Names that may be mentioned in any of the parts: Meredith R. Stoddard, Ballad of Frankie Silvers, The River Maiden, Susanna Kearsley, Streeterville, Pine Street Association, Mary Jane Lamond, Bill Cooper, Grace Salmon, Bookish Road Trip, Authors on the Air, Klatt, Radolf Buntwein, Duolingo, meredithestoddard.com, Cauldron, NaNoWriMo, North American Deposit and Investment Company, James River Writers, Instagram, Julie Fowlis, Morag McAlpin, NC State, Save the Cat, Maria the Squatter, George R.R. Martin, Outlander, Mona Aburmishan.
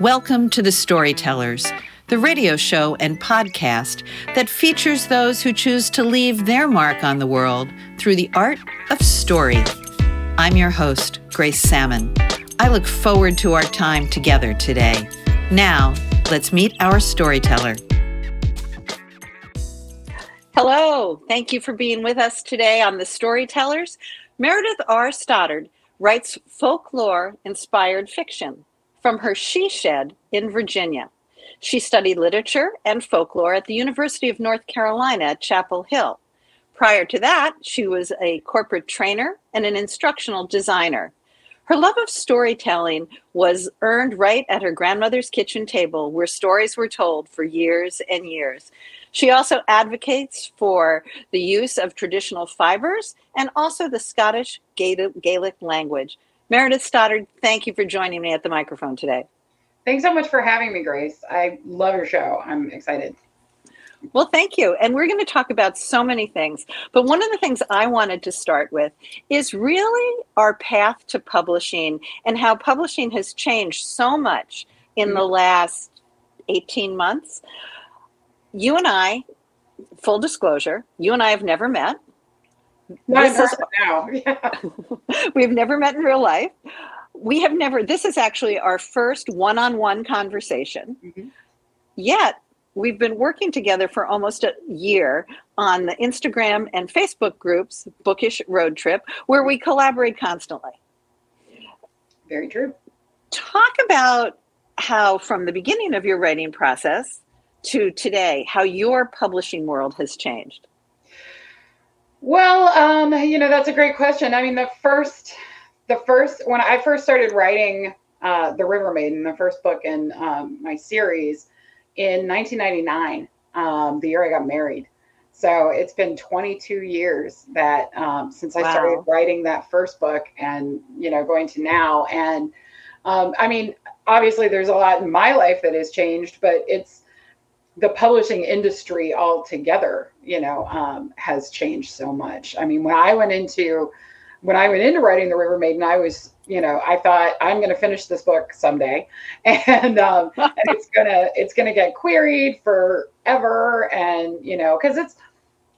Welcome to The Storytellers, the radio show and podcast that features those who choose to leave their mark on the world through the art of story. I'm your host, Grace Salmon. I look forward to our time together today. Now, let's meet our storyteller. Hello. Thank you for being with us today on The Storytellers. Meredith R. Stoddard writes folklore-inspired fiction from her she shed in Virginia. She studied literature and folklore at the University of North Carolina at Chapel Hill. Prior to that, she was a corporate trainer and an instructional designer. Her love of storytelling was earned right at her grandmother's kitchen table, where stories were told for years and years. She also advocates for the use of traditional fibers and also the Scottish Gaelic language. Meredith Stoddard, thank you for joining me at the microphone today. Thanks so much for having me, Grace. I love your show. I'm excited. Well, thank you. And we're going to talk about so many things. But one of the things I wanted to start with is really our path to publishing and how publishing has changed so much in the last 18 months. You and I, full disclosure, you and I have never met. Not in person now. Yeah. We've never met in real life. We have never, this is actually our first one-on-one conversation. Mm-hmm. Yet, we've been working together for almost a year on the Instagram and Facebook groups, Bookish Road Trip, where we collaborate constantly. Very true. Talk about how, from the beginning of your writing process to today, how your publishing world has changed. Well, that's a great question. I mean, when I first started writing The River Maiden, the first book in my series in 1999, the year I got married. So it's been 22 years that since I started writing that first book and, going to now. And obviously there's a lot in my life that has changed, but it's the publishing industry altogether, has changed so much. I mean, when I went into writing The River Maiden, I was, I thought I'm going to finish this book someday, and and it's gonna get queried forever, and because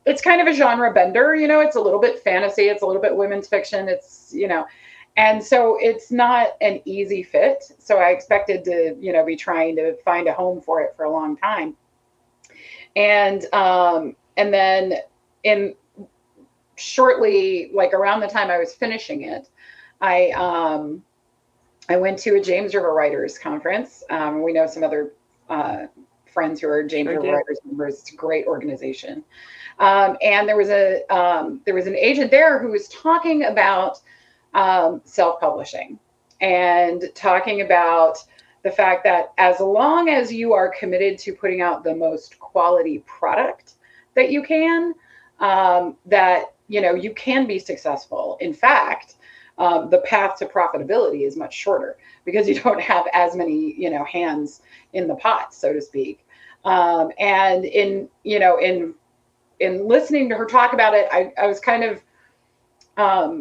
it's kind of a genre bender. It's a little bit fantasy, it's a little bit women's fiction, it's and so it's not an easy fit. So I expected to be trying to find a home for it for a long time, and then in shortly, like around the time I was finishing it, I went to a James River Writers conference. We know some other friends who are James River Writers members. It's a great organization, and there was an agent there who was talking about self-publishing and talking about the fact that as long as you are committed to putting out the most quality product that you can, that you can be successful. In fact, the path to profitability is much shorter because you don't have as many hands in the pot, so to speak. And in listening to her talk about it, I was kind of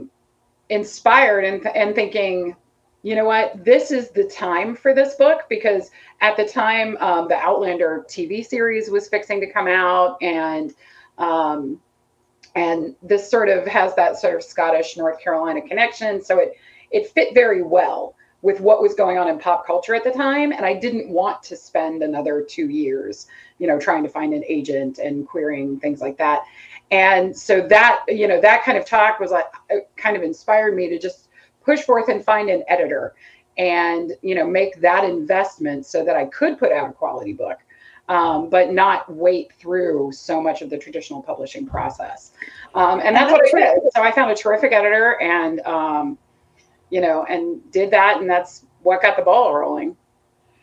inspired and thinking, what, this is the time for this book, because at the time the Outlander TV series was fixing to come out, and this sort of has that sort of Scottish North Carolina connection. So it fit very well with what was going on in pop culture at the time. And I didn't want to spend another 2 years, trying to find an agent and querying things like that. And so that, that kind of talk was like, it kind of inspired me to just push forth and find an editor and, make that investment so that I could put out a quality book. But not wait through so much of the traditional publishing process. And that's what I did. So I found a terrific editor and, and did that. And that's what got the ball rolling.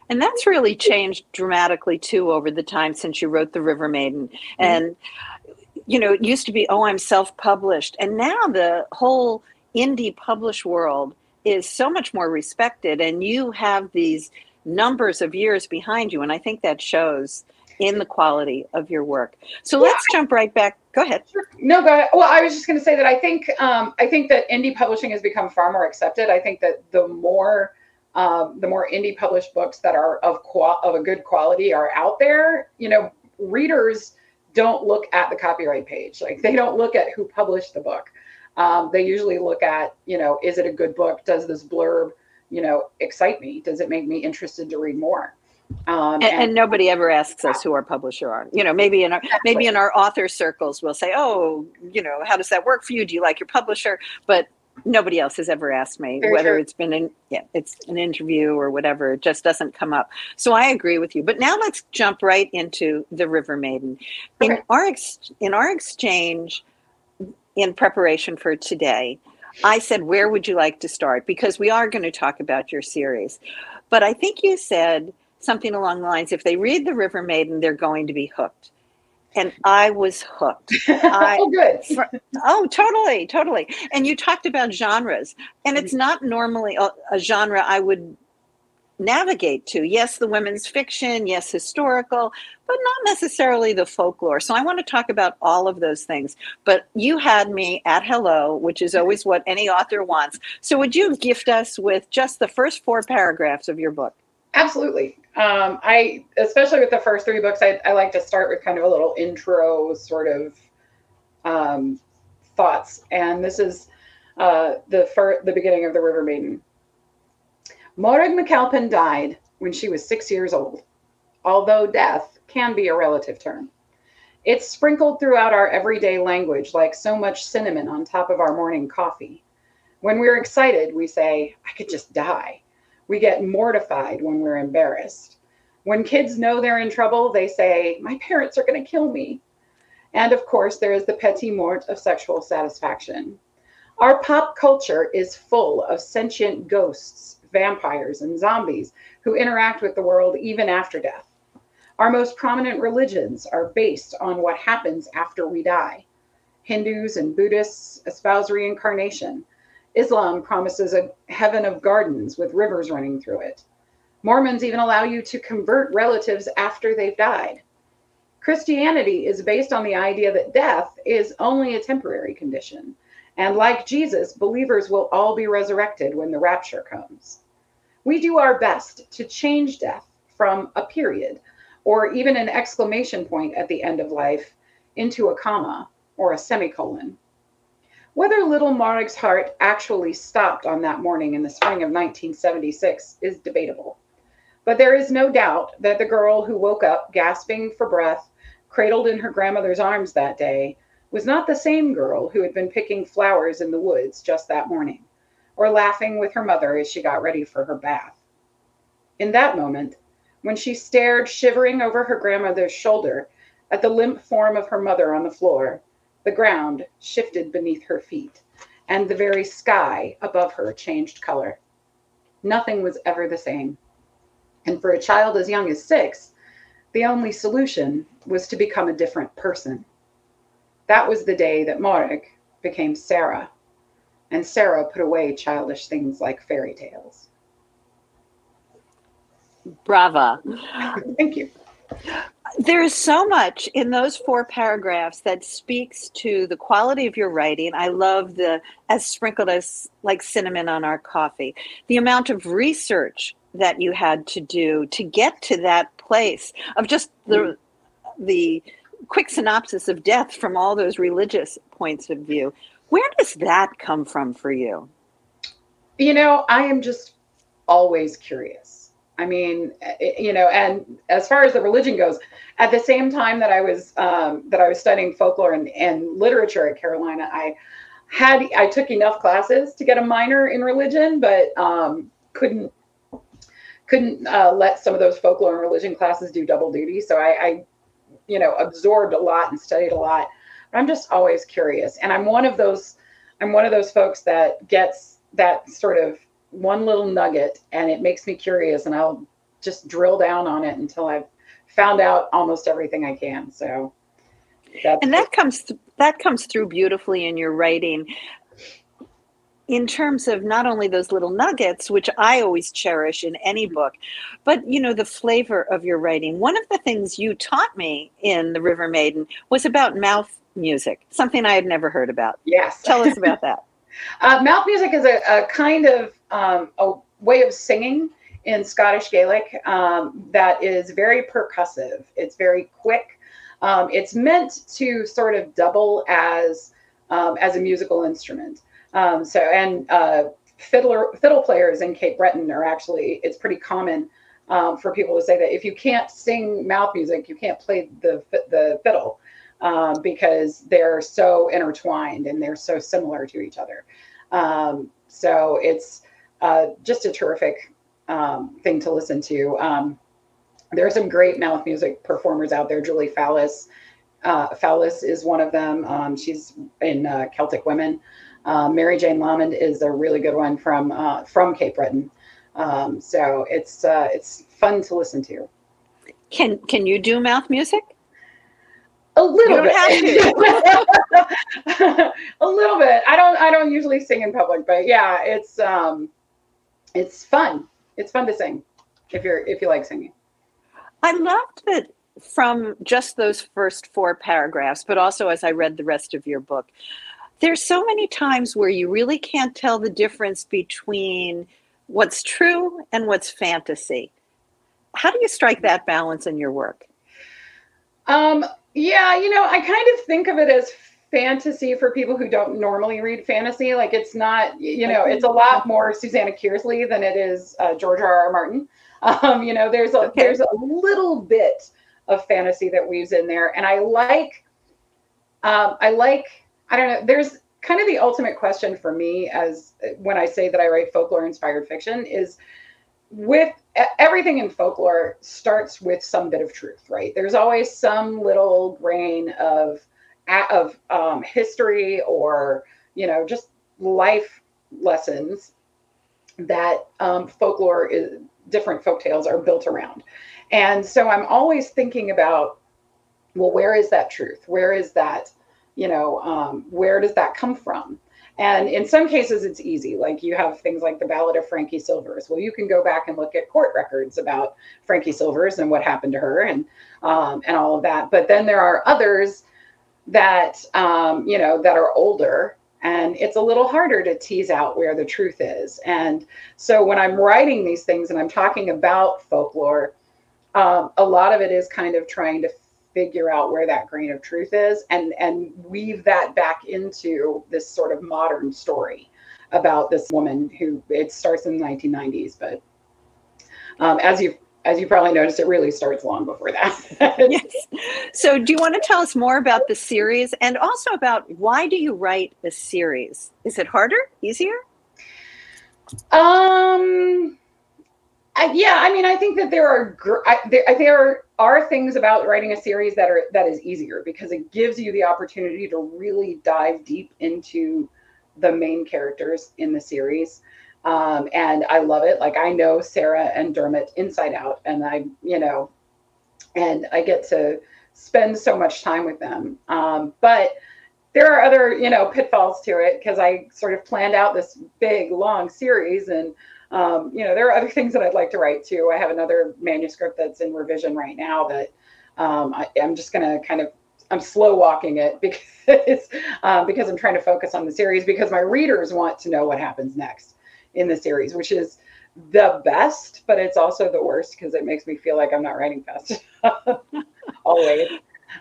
And that's really changed dramatically, too, over the time since you wrote The River Maiden. Mm-hmm. And, it used to be, I'm self-published. And now the whole indie publish world is so much more respected. And you have these numbers of years behind you, and I think that shows in the quality of your work. So let's jump right back. Go ahead. Sure. No, go ahead. Well, I was just going to say that I think that indie publishing has become far more accepted. I think that the more the more indie published books that are of a good quality are out there, you know, readers don't look at the copyright page. Like, they don't look at who published the book. They usually look at, you know, is it a good book? Does this blurb, you know, excite me? Does it make me interested to read more? And nobody ever asks us who our publisher are. You know, maybe in our author circles, we'll say, oh, you know, how does that work for you? Do you like your publisher? But nobody else has ever asked me It's been an interview or whatever. It just doesn't come up. So I agree with you. But now let's jump right into The River Maiden. Okay. In our exchange, in preparation for today, I said, where would you like to start? Because we are going to talk about your series. But I think you said something along the lines, if they read The River Maiden, they're going to be hooked. And I was hooked. Oh, good. Totally. And you talked about genres. And it's not normally a genre I would navigate to. Yes, the women's fiction. Yes, historical. But not necessarily the folklore. So I want to talk about all of those things. But you had me at hello, which is always what any author wants. So would you gift us with just the first 4 paragraphs of your book? Absolutely. I, especially with the first 3 books, I like to start with kind of a little intro sort of thoughts. And this is the beginning of The River Maiden. Morag McAlpin died when she was 6 years old, although death can be a relative term. It's sprinkled throughout our everyday language like so much cinnamon on top of our morning coffee. When we're excited, we say, I could just die. We get mortified when we're embarrassed. When kids know they're in trouble, they say, my parents are going to kill me. And of course, there is the petit mort of sexual satisfaction. Our pop culture is full of sentient ghosts, vampires, and zombies who interact with the world even after death. Our most prominent religions are based on what happens after we die. Hindus and Buddhists espouse reincarnation. Islam promises a heaven of gardens with rivers running through it. Mormons even allow you to convert relatives after they've died. Christianity is based on the idea that death is only a temporary condition. And like Jesus, believers will all be resurrected when the rapture comes. We do our best to change death from a period or even an exclamation point at the end of life into a comma or a semicolon. Whether little Morag's heart actually stopped on that morning in the spring of 1976 is debatable. But there is no doubt that the girl who woke up gasping for breath, cradled in her grandmother's arms that day, was not the same girl who had been picking flowers in the woods just that morning, or laughing with her mother as she got ready for her bath. In that moment, when she stared shivering over her grandmother's shoulder at the limp form of her mother on the floor, the ground shifted beneath her feet, and the very sky above her changed color. Nothing was ever the same. And for a child as young as 6, the only solution was to become a different person. That was the day that Morag became Sarah, and Sarah put away childish things like fairy tales. Brava. Thank you. There is so much in those 4 paragraphs that speaks to the quality of your writing. I love the, as sprinkled as like cinnamon on our coffee, the amount of research that you had to do to get to that place of just the quick synopsis of death from all those religious points of view. Where does that come from for you? You know, I am just always curious. I mean, you know, and as far as the religion goes, at the same time that I was studying folklore and literature at Carolina, I took enough classes to get a minor in religion, but couldn't let some of those folklore and religion classes do double duty. So I you know, absorbed a lot and studied a lot. But I'm just always curious, and I'm one of those folks that gets that sort of one little nugget and it makes me curious, and I'll just drill down on it until I've found out almost everything I can. So that comes through beautifully in your writing in terms of not only those little nuggets, which I always cherish in any book, but you know, the flavor of your writing. One of the things you taught me in The River Maiden was about mouth music, something I had never heard about. Yes. Tell us about that. Mouth music is a kind of way of singing in Scottish Gaelic that is very percussive. It's very quick. It's meant to sort of double as a musical instrument. Fiddle players in Cape Breton are actually, it's pretty common for people to say that if you can't sing mouth music, you can't play the fiddle because they're so intertwined and they're so similar to each other. So it's just a terrific thing to listen to. There are some great mouth music performers out there. Julie Fowlis, is one of them. She's in Celtic Women. Mary Jane Lamond is a really good one from Cape Breton. So it's fun to listen to. Can you do mouth music? A little bit. You don't have to. A little bit. I don't usually sing in public, but yeah, it's fun. It's fun to sing if you like singing. I loved that from just those first four paragraphs, but also as I read the rest of your book, there's so many times where you really can't tell the difference between what's true and what's fantasy. How do you strike that balance in your work? Yeah, I kind of think of it as fantasy for people who don't normally read fantasy. Like it's not, it's a lot more Susanna Kearsley than it is George R.R. Martin. There's a little bit of fantasy that weaves in there. And I don't know, there's kind of the ultimate question for me as when I say that I write folklore inspired fiction is with everything in folklore starts with some bit of truth, right? There's always some little grain of history or, just life lessons that folklore is, different folktales are built around. And so I'm always thinking about, well, where is that truth? Where is that? Where does that come from? And in some cases, it's easy. Like you have things like the Ballad of Frankie Silvers. Well, you can go back and look at court records about Frankie Silvers and what happened to her and all of that. But then there are others that, that are older and it's a little harder to tease out where the truth is. And so when I'm writing these things and I'm talking about folklore, a lot of it is kind of trying to figure out where that grain of truth is and weave that back into this sort of modern story about this woman who it starts in the 1990s. But as you probably noticed, it really starts long before that. Yes. So do you want to tell us more about the series and also about why do you write a series? Is it harder, easier? I think that there are things about writing a series that is easier because it gives you the opportunity to really dive deep into the main characters in the series. And I love it. Like I know Sarah and Dermot inside out and I get to spend so much time with them. But there are other, pitfalls to it because I sort of planned out this big, long series and, there are other things that I'd like to write too. I have another manuscript that's in revision right now that I'm just going to I'm slow walking it because I'm trying to focus on the series because my readers want to know what happens next in the series, which is the best, but it's also the worst because it makes me feel like I'm not writing fast enough always.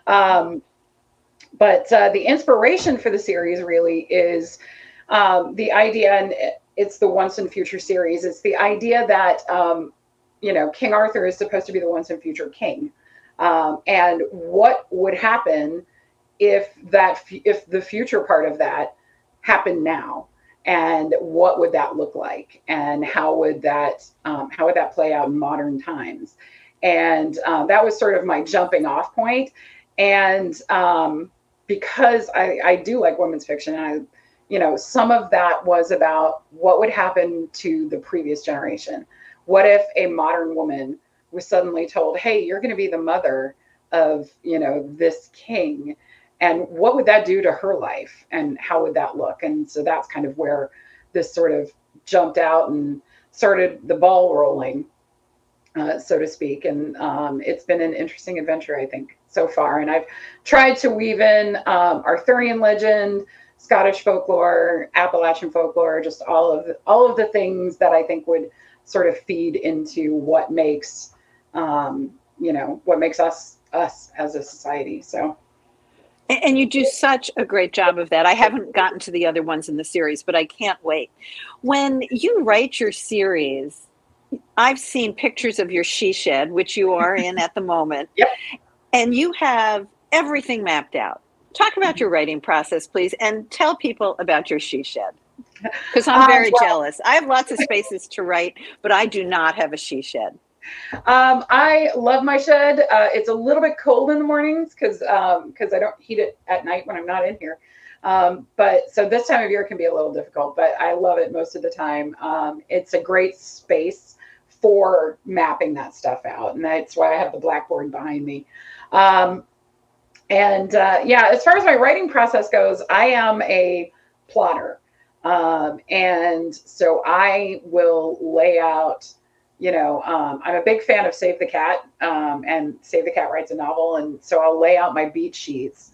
But the inspiration for the series really is the idea and it's the Once and Future series. It's the idea that, King Arthur is supposed to be the once and future king. And what would happen if the future part of that happened now? And what would that look like? And how would that play out in modern times? And that was sort of my jumping off point. And because I do like women's fiction, and some of that was about what would happen to the previous generation. What if a modern woman was suddenly told, hey, you're going to be the mother of, this king. And what would that do to her life? And how would that look? And so that's kind of where this sort of jumped out and started the ball rolling, so to speak. And it's been an interesting adventure, I think, so far. And I've tried to weave in Arthurian legend, Scottish folklore, Appalachian folklore, just all of the things that I think would sort of feed into what makes, what makes us as a society. So. And you do such a great job of that. I haven't gotten to the other ones in the series, but I can't wait. When you write your series, I've seen pictures of your she shed, which you are in at the moment. Yep. And you have everything mapped out. Talk about your writing process, please, and tell people about your she shed, because I'm very jealous. I have lots of spaces to write, but I do not have a she shed. I love my shed. It's a little bit cold in the mornings because I don't heat it at night when I'm not in here. But so this time of year can be a little difficult, but I love it most of the time. It's a great space for mapping that stuff out. And that's why I have the blackboard behind me. As far as my writing process goes, I am a plotter. And so I will lay out, I'm a big fan of Save the Cat, and Save the Cat writes a novel. And so I'll lay out my beat sheets,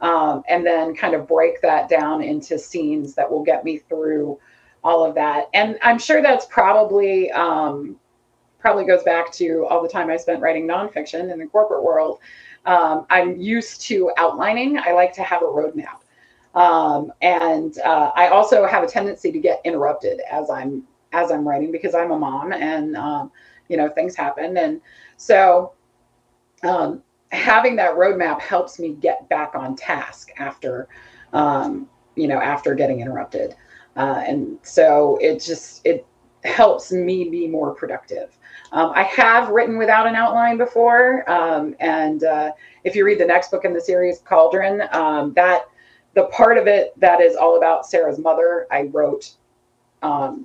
and then kind of break that down into scenes that will get me through all of that. And I'm sure that's probably goes back to all the time I spent writing nonfiction in the corporate world. I'm used to outlining. I like to have a roadmap. I also have a tendency to get interrupted as I'm writing, because I'm a mom and, things happen. And so, having that roadmap helps me get back on task after getting interrupted. And so it helps me be more productive. I have written without an outline before. If you read the next book in the series, Cauldron, the part of it that is all about Sarah's mother, I wrote. That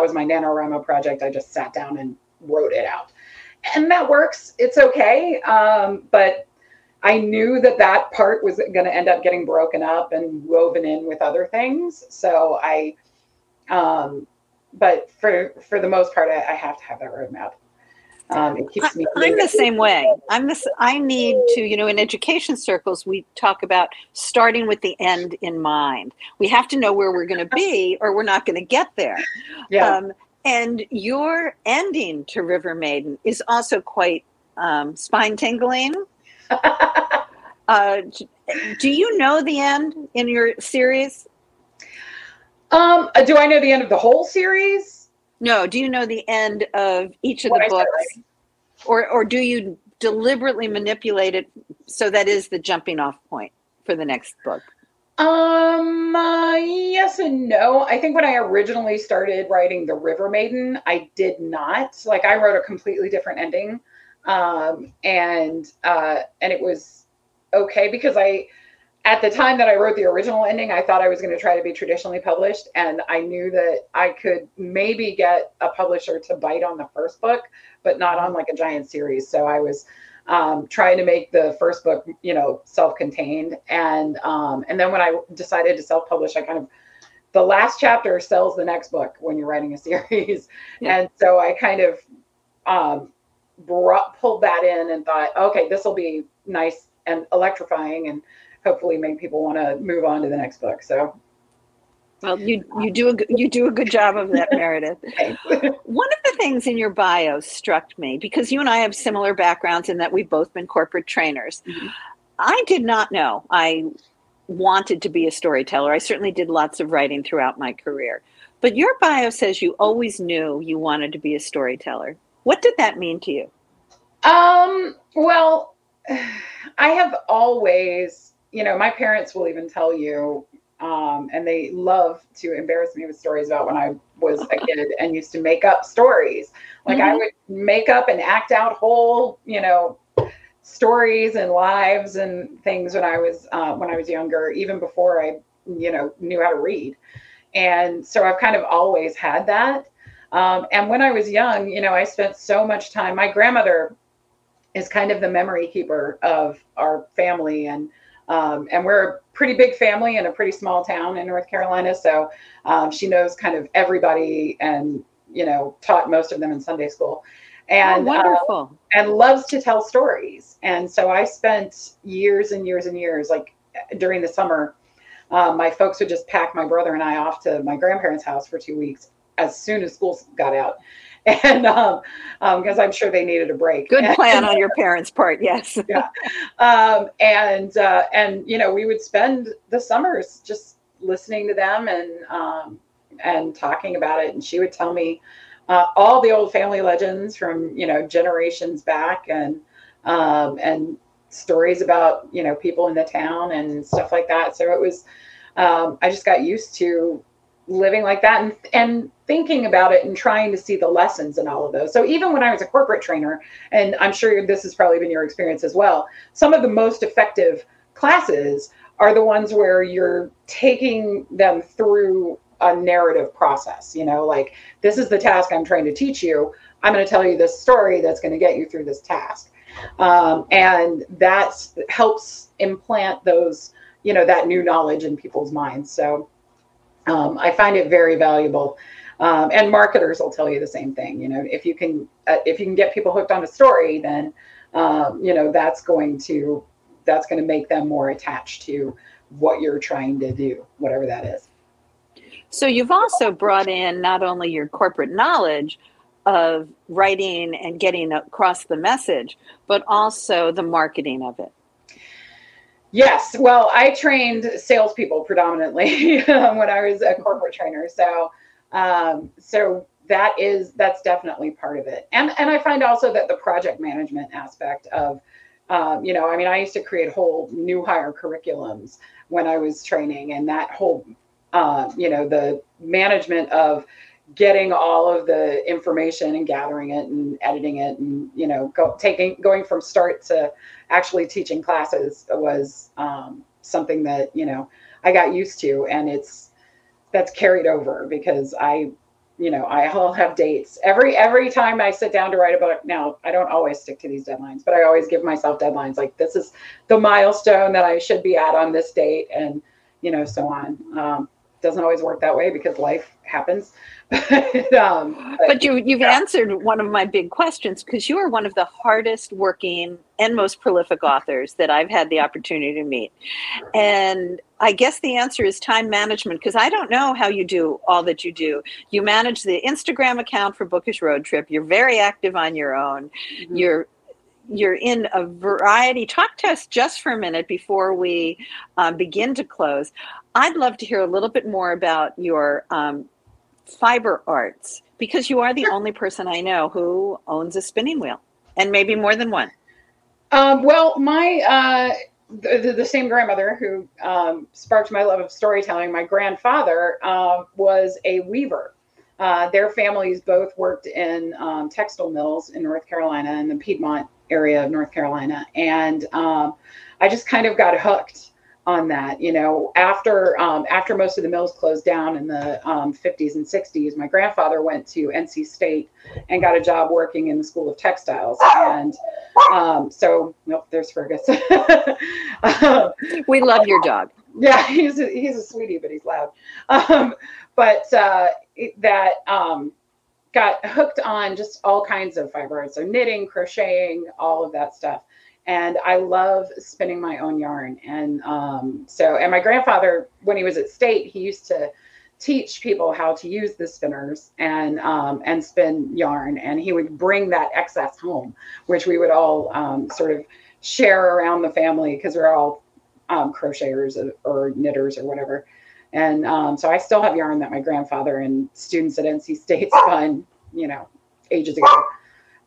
was my NaNoWriMo project. I just sat down and wrote it out, and that works. It's okay. But I knew that part was going to end up getting broken up and woven in with other things. So but for the most part, I have to have that roadmap. It keeps me. I'm the same way. I need to, in education circles, we talk about starting with the end in mind. We have to know where we're going to be, or we're not going to get there. Yeah. And your ending to River Maiden is also quite spine tingling. Do you know the end in your series? Do I know the end of the whole series? No. Do you know the end of each of the books, or do you deliberately manipulate it so that is the jumping off point for the next book? Yes and no. I think when I originally started writing The River Maiden, I did not. Like, I wrote a completely different ending, and it was okay because at the time that I wrote the original ending, I thought I was going to try to be traditionally published, and I knew that I could maybe get a publisher to bite on the first book, but not on like a giant series. So I was trying to make the first book, self-contained. And then when I decided to self-publish, the last chapter sells the next book when you're writing a series. Yeah. And so I kind of pulled that in and thought, okay, this will be nice and electrifying, and hopefully make people want to move on to the next book. So, well, you do a good job of that, Meredith. One of the things in your bio struck me, because you and I have similar backgrounds in that we've both been corporate trainers. Mm-hmm. I did not know I wanted to be a storyteller. I certainly did lots of writing throughout my career, but your bio says you always knew you wanted to be a storyteller. What did that mean to you? Well, I have always. My parents will even tell you, and they love to embarrass me with stories about when I was a kid and used to make up stories. Like, mm-hmm. I would make up and act out whole, stories and lives and things when I was younger, even before I, knew how to read. And so I've kind of always had that. And when I was young, I spent so much time. My grandmother is kind of the memory keeper of our family, and we're a pretty big family in a pretty small town in North Carolina. So she knows kind of everybody and, taught most of them in Sunday school, and and loves to tell stories. And so I spent years and years and years, like during the summer, my folks would just pack my brother and I off to my grandparents' house for 2 weeks as soon as school got out. and because I'm sure they needed a break. Good plan on your parents' part, yes. Yeah, and you know, we would spend the summers just listening to them and talking about it, and she would tell me all the old family legends from, you know, generations back, and stories about, you know, people in the town and stuff like that. So it was, I just got used to living like that and thinking about it and trying to see the lessons in all of those. So even when I was a corporate trainer, and I'm sure this has probably been your experience as well, some of the most effective classes are the ones where you're taking them through a narrative process, you know, like, this is the task I'm trying to teach you. I'm going to tell you this story that's going to get you through this task. And that helps implant those, you know, that new knowledge in people's minds. So I find it very valuable. And marketers will tell you the same thing. You know, if you can get people hooked on a story, then, you know, that's going to make them more attached to what you're trying to do, whatever that is. So you've also brought in not only your corporate knowledge of writing and getting across the message, but also the marketing of it. Yes. Well, I trained salespeople predominantly when I was a corporate trainer. So, that's definitely part of it. And I find also that the project management aspect of, you know, I mean, I used to create whole new hire curriculums when I was training, and that whole, you know, the management of getting all of the information and gathering it and editing it and, you know, going from start to actually teaching classes was something that, you know, I got used to, and that's carried over because I'll have dates every time I sit down to write a book. Now, I don't always stick to these deadlines, but I always give myself deadlines, like, this is the milestone that I should be at on this date, and, you know, so on. Doesn't always work that way because life happens. But you've answered one of my big questions, because you are one of the hardest working and most prolific authors that I've had the opportunity to meet. And I guess the answer is time management, because I don't know how you do all that you do. You manage the Instagram account for Bookish Road Trip. You're very active on your own. Mm-hmm. You're in a variety. Talk to us just for a minute before we begin to close. I'd love to hear a little bit more about your fiber arts, because you are the only person I know who owns a spinning wheel, and maybe more than one. Well, my the same grandmother who sparked my love of storytelling, my grandfather was a weaver. Their families both worked in textile mills in North Carolina and the Piedmont area of North Carolina. And I just kind of got hooked on that, you know, after most of the mills closed down in the 50s and 60s, my grandfather went to NC State and got a job working in the School of Textiles. And so, nope, there's Fergus. We love your dog. Yeah, he's a sweetie, but he's loud. Got hooked on just all kinds of fiber arts, so knitting, crocheting, all of that stuff. And I love spinning my own yarn. And and my grandfather, when he was at State, he used to teach people how to use the spinners and spin yarn. And he would bring that excess home, which we would all sort of share around the family, because we're all crocheters or knitters or whatever. And so I still have yarn that my grandfather and students at NC State spun, you know, ages ago.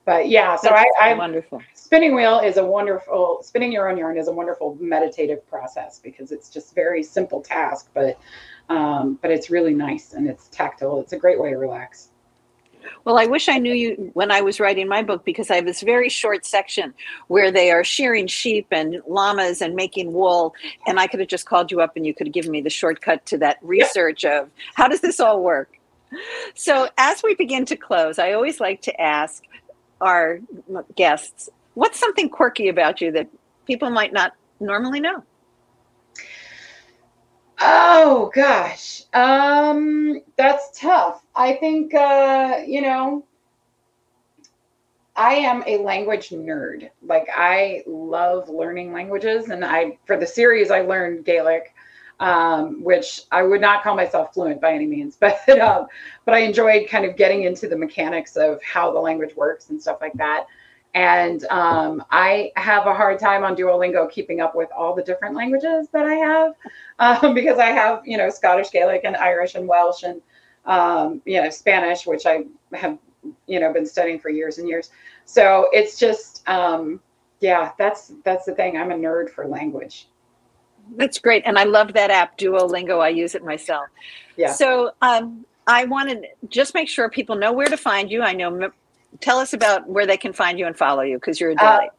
But yeah, so wonderful. Spinning your own yarn is a wonderful meditative process, because it's just very simple task, but it's really nice and it's tactile. It's a great way to relax. Well, I wish I knew you when I was writing my book, because I have this very short section where they are shearing sheep and llamas and making wool. And I could have just called you up and you could have given me the shortcut to that research of how does this all work? So as we begin to close, I always like to ask our guests, what's something quirky about you that people might not normally know? Oh gosh, that's tough. I think, you know, I am a language nerd. Like, I love learning languages, and for the series I learned Gaelic. which I would not call myself fluent by any means, but I enjoyed kind of getting into the mechanics of how the language works and stuff like that. And I have a hard time on Duolingo keeping up with all the different languages that I have, because I have, you know, Scottish, Gaelic, and Irish, and Welsh, and, you know, Spanish, which I have, you know, been studying for years and years. So it's just, yeah, that's the thing. I'm a nerd for language. That's great. And I love that app, Duolingo. I use it myself. Yeah. So I wanted to just make sure people know where to find you. I know. Tell us about where they can find you and follow you, because you're a delight.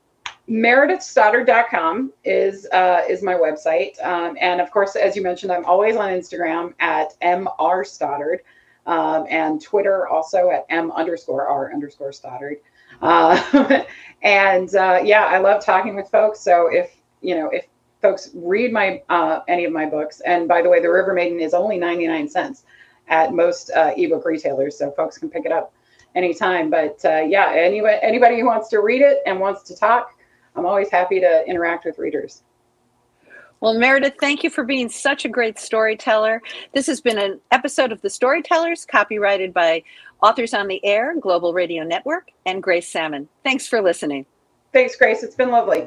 meredithestoddard.com is my website. And of course, as you mentioned, I'm always on Instagram at mrstoddard, and Twitter also at m_r_stoddard. And yeah, I love talking with folks. So if folks read my any of my books, and by the way, The River Maiden is only 99 cents at most ebook retailers, so folks can pick it up anytime. But yeah, anybody who wants to read it and wants to talk, I'm always happy to interact with readers. Well, Meredith, thank you for being such a great storyteller. This has been an episode of The Storytellers, copyrighted by Authors on the Air, Global Radio Network, and Grace Salmon. Thanks for listening. Thanks, Grace. It's been lovely.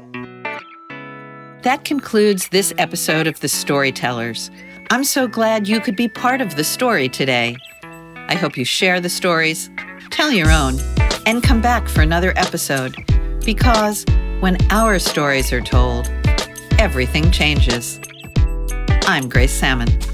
That concludes this episode of The Storytellers. I'm so glad you could be part of the story today. I hope you share the stories, tell your own, and come back for another episode, because when our stories are told, everything changes. I'm Grace Salmon.